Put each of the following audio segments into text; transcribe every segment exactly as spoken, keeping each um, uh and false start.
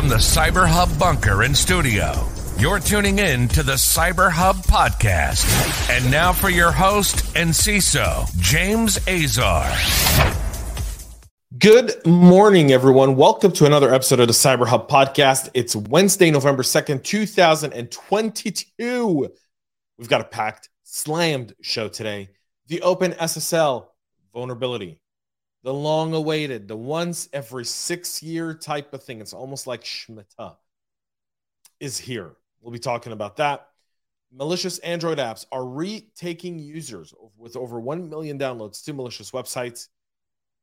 From the CyberHub bunker and studio, you're tuning in to the CyberHub podcast. And now for your host and C I S O, James Azar. Good morning, everyone. Welcome to another episode of the CyberHub podcast. It's Wednesday, November second, two thousand twenty-two. We've got a packed, slammed show today. The OpenSSL vulnerability. The long-awaited, the once every six-year type of thing. It's almost like Shemitah is here. We'll be talking about that. Malicious Android apps are retaking users with over one million downloads to malicious websites.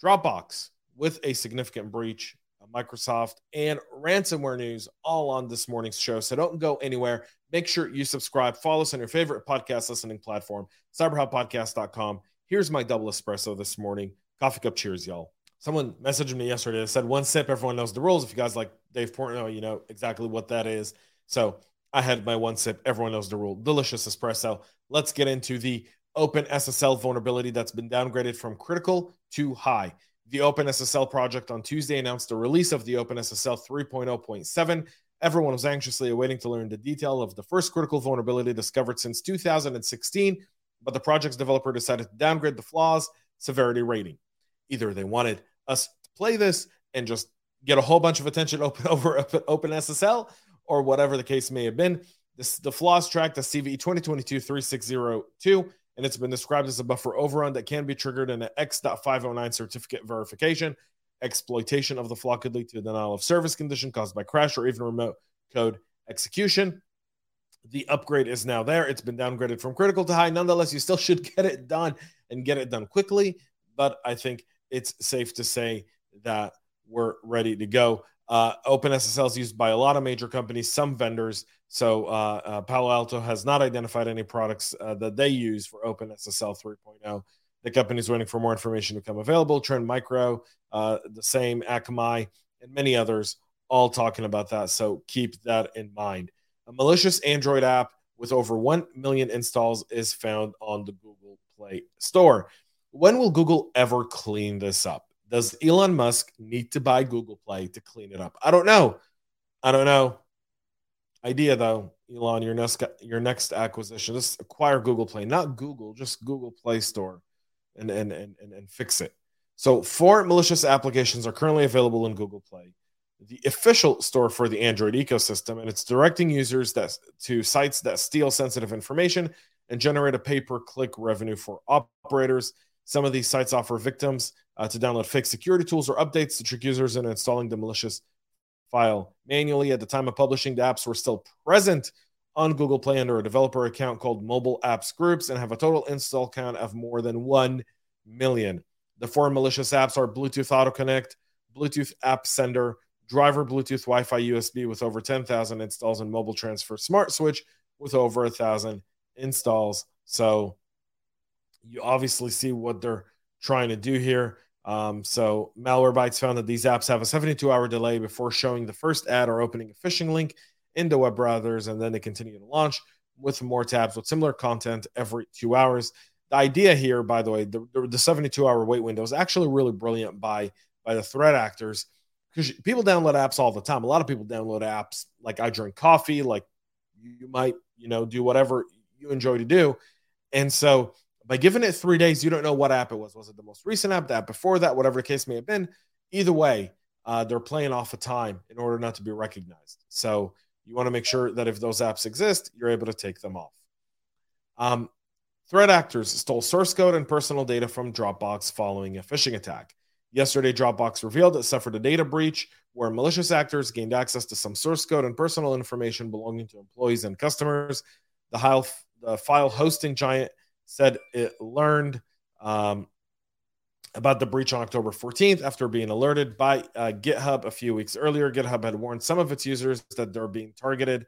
Dropbox with a significant breach. Microsoft and ransomware news all on this morning's show. So don't go anywhere. Make sure you subscribe. Follow us on your favorite podcast listening platform, cyberhub podcast dot com. Here's my double espresso this morning. Coffee cup cheers, y'all. Someone messaged me yesterday that said one sip, everyone knows the rules. If you guys like Dave Portnoy, you know exactly what that is. So I had my one sip, everyone knows the rule. Delicious espresso. Let's get into the OpenSSL vulnerability that's been downgraded from critical to high. The OpenSSL project on Tuesday announced the release of the OpenSSL three point oh point seven. Everyone was anxiously awaiting to learn the detail of the first critical vulnerability discovered since two thousand sixteen, but the project's developer decided to downgrade the flaw's severity rating. Either they wanted us to play this and just get a whole bunch of attention open over OpenSSL, or whatever the case may have been. This, the flaws tracked as C V E twenty twenty-two dash thirty-six oh two, and it's been described as a buffer overrun that can be triggered in an X point five oh nine certificate verification. Exploitation of the flaw could lead to a denial of service condition caused by crash or even remote code execution. The upgrade is now there. It's been downgraded from critical to high. Nonetheless, you still should get it done and get it done quickly. But I think it's safe to say that we're ready to go. Uh, OpenSSL is used by a lot of major companies, some vendors. So uh, uh, Palo Alto has not identified any products uh, that they use for OpenSSL three point oh. The company is waiting for more information to become available. Trend Micro, uh, the same, Akamai, and many others all talking about that. So keep that in mind. A malicious Android app with over one million installs is found on the Google Play Store. When will Google ever clean this up? Does Elon Musk need to buy Google Play to clean it up? I don't know. I don't know. Idea, though, Elon, your next, your next acquisition, just acquire Google Play, not Google, just Google Play Store and, and, and, and, and fix it. So four malicious applications are currently available in Google Play, the official store for the Android ecosystem, and it's directing users that, to sites that steal sensitive information and generate a pay-per-click revenue for operators. Some of these sites offer victims uh, to download fake security tools or updates to trick users into installing the malicious file manually. At the time of publishing, the apps were still present on Google Play under a developer account called Mobile Apps Groups and have a total install count of more than one million. The four malicious apps are Bluetooth AutoConnect, Bluetooth App Sender, Driver Bluetooth Wi-Fi U S B with over ten thousand installs, and Mobile Transfer Smart Switch with over one thousand installs. So you obviously see what they're trying to do here. Um, so Malwarebytes found that these apps have a seventy-two hour delay before showing the first ad or opening a phishing link in the web browsers, and then they continue to launch with more tabs with similar content every two hours. The idea here, by the way, the seventy-two hour wait window is actually really brilliant by, by the threat actors. Because people download apps all the time. A lot of people download apps like I drink coffee, like you might, you know, do whatever you enjoy to do. And so by giving it three days, you don't know what app it was. Was it the most recent app, the app before that, whatever the case may have been? Either way, uh, they're playing off of time in order not to be recognized. So you want to make sure that if those apps exist, you're able to take them off. Um, threat actors stole source code and personal data from Dropbox following a phishing attack. Yesterday, Dropbox revealed it suffered a data breach where malicious actors gained access to some source code and personal information belonging to employees and customers. The, file, the file hosting giant said it learned um, about the breach on October fourteenth after being alerted by uh, GitHub a few weeks earlier. GitHub had warned some of its users that they're being targeted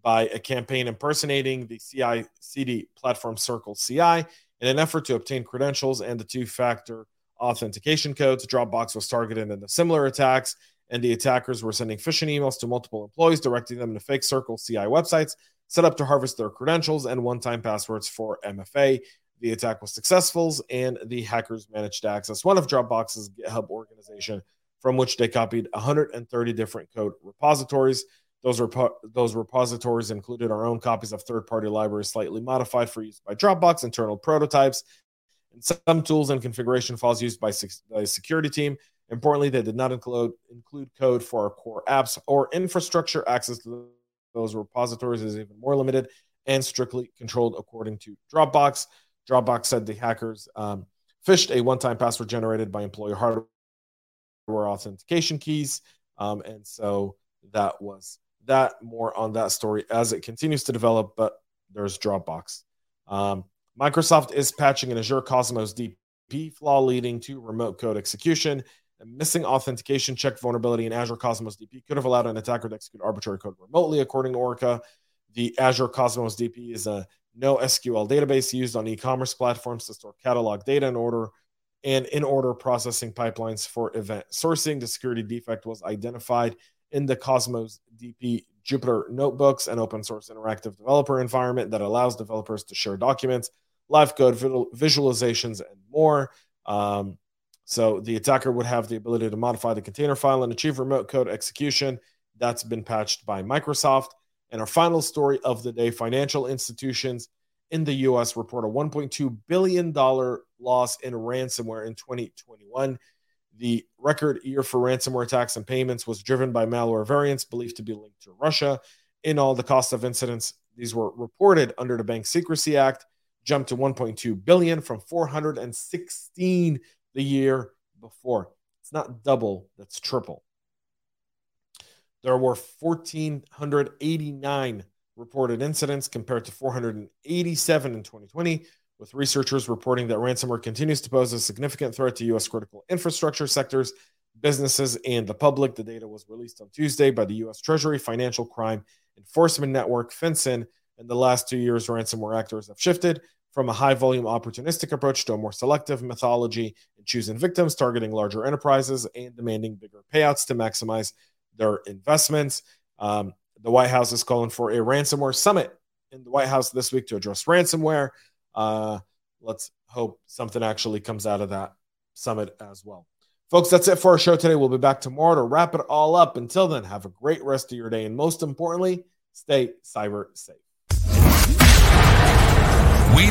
by a campaign impersonating the C I C D platform CircleCI in an effort to obtain credentials and the two-factor authentication codes. Dropbox was targeted in the similar attacks, and the attackers were sending phishing emails to multiple employees, directing them to fake CircleCI websites set up to harvest their credentials and one-time passwords for M F A. The attack was successful, and the hackers managed to access one of Dropbox's GitHub organization from which they copied one hundred thirty different code repositories. Those, repo- those repositories included our own copies of third-party libraries slightly modified for use by Dropbox, internal prototypes, and some tools and configuration files used by se- the security team. Importantly, they did not include, include code for our core apps or infrastructure. Access to those repositories is even more limited and strictly controlled according to Dropbox. Dropbox said the hackers um, phished a one-time password generated by employee hardware authentication keys. Um, and so that was that. More on that story as it continues to develop, but there's Dropbox. Um, Microsoft is patching an Azure Cosmos D B flaw leading to remote code execution. A missing authentication check vulnerability in Azure Cosmos D B could have allowed an attacker to execute arbitrary code remotely, according to Orca. The Azure Cosmos D B is a NoSQL database used on e-commerce platforms to store catalog data in order and in order processing pipelines for event sourcing. The security defect was identified in the Cosmos D B Jupyter Notebooks, an open source interactive developer environment that allows developers to share documents, live code, visualizations, and more. Um, so the attacker would have the ability to modify the container file and achieve remote code execution. That's been patched by Microsoft. And our final story of the day, financial institutions in the U S report a one point two billion dollars loss in ransomware in twenty twenty-one. The record year for ransomware attacks and payments was driven by malware variants believed to be linked to Russia. In all, the cost of incidents, these were reported under the Bank Secrecy Act, jumped to one point two billion dollars from four hundred sixteen the year before. It's not double, that's triple. There were one thousand four hundred eighty-nine reported incidents compared to four hundred eighty-seven in twenty twenty, with researchers reporting that ransomware continues to pose a significant threat to U S critical infrastructure sectors, businesses, and the public. The data was released on Tuesday by the U S Treasury Financial Crime Enforcement Network, FinCEN. In the last two years, ransomware actors have shifted from a high-volume opportunistic approach to a more selective methodology in choosing victims, targeting larger enterprises, and demanding bigger payouts to maximize their investments. Um, the White House is calling for a ransomware summit in the White House this week to address ransomware. Uh, let's hope something actually comes out of that summit as well. Folks, that's it for our show today. We'll be back tomorrow to wrap it all up. Until then, have a great rest of your day. And most importantly, stay cyber safe. We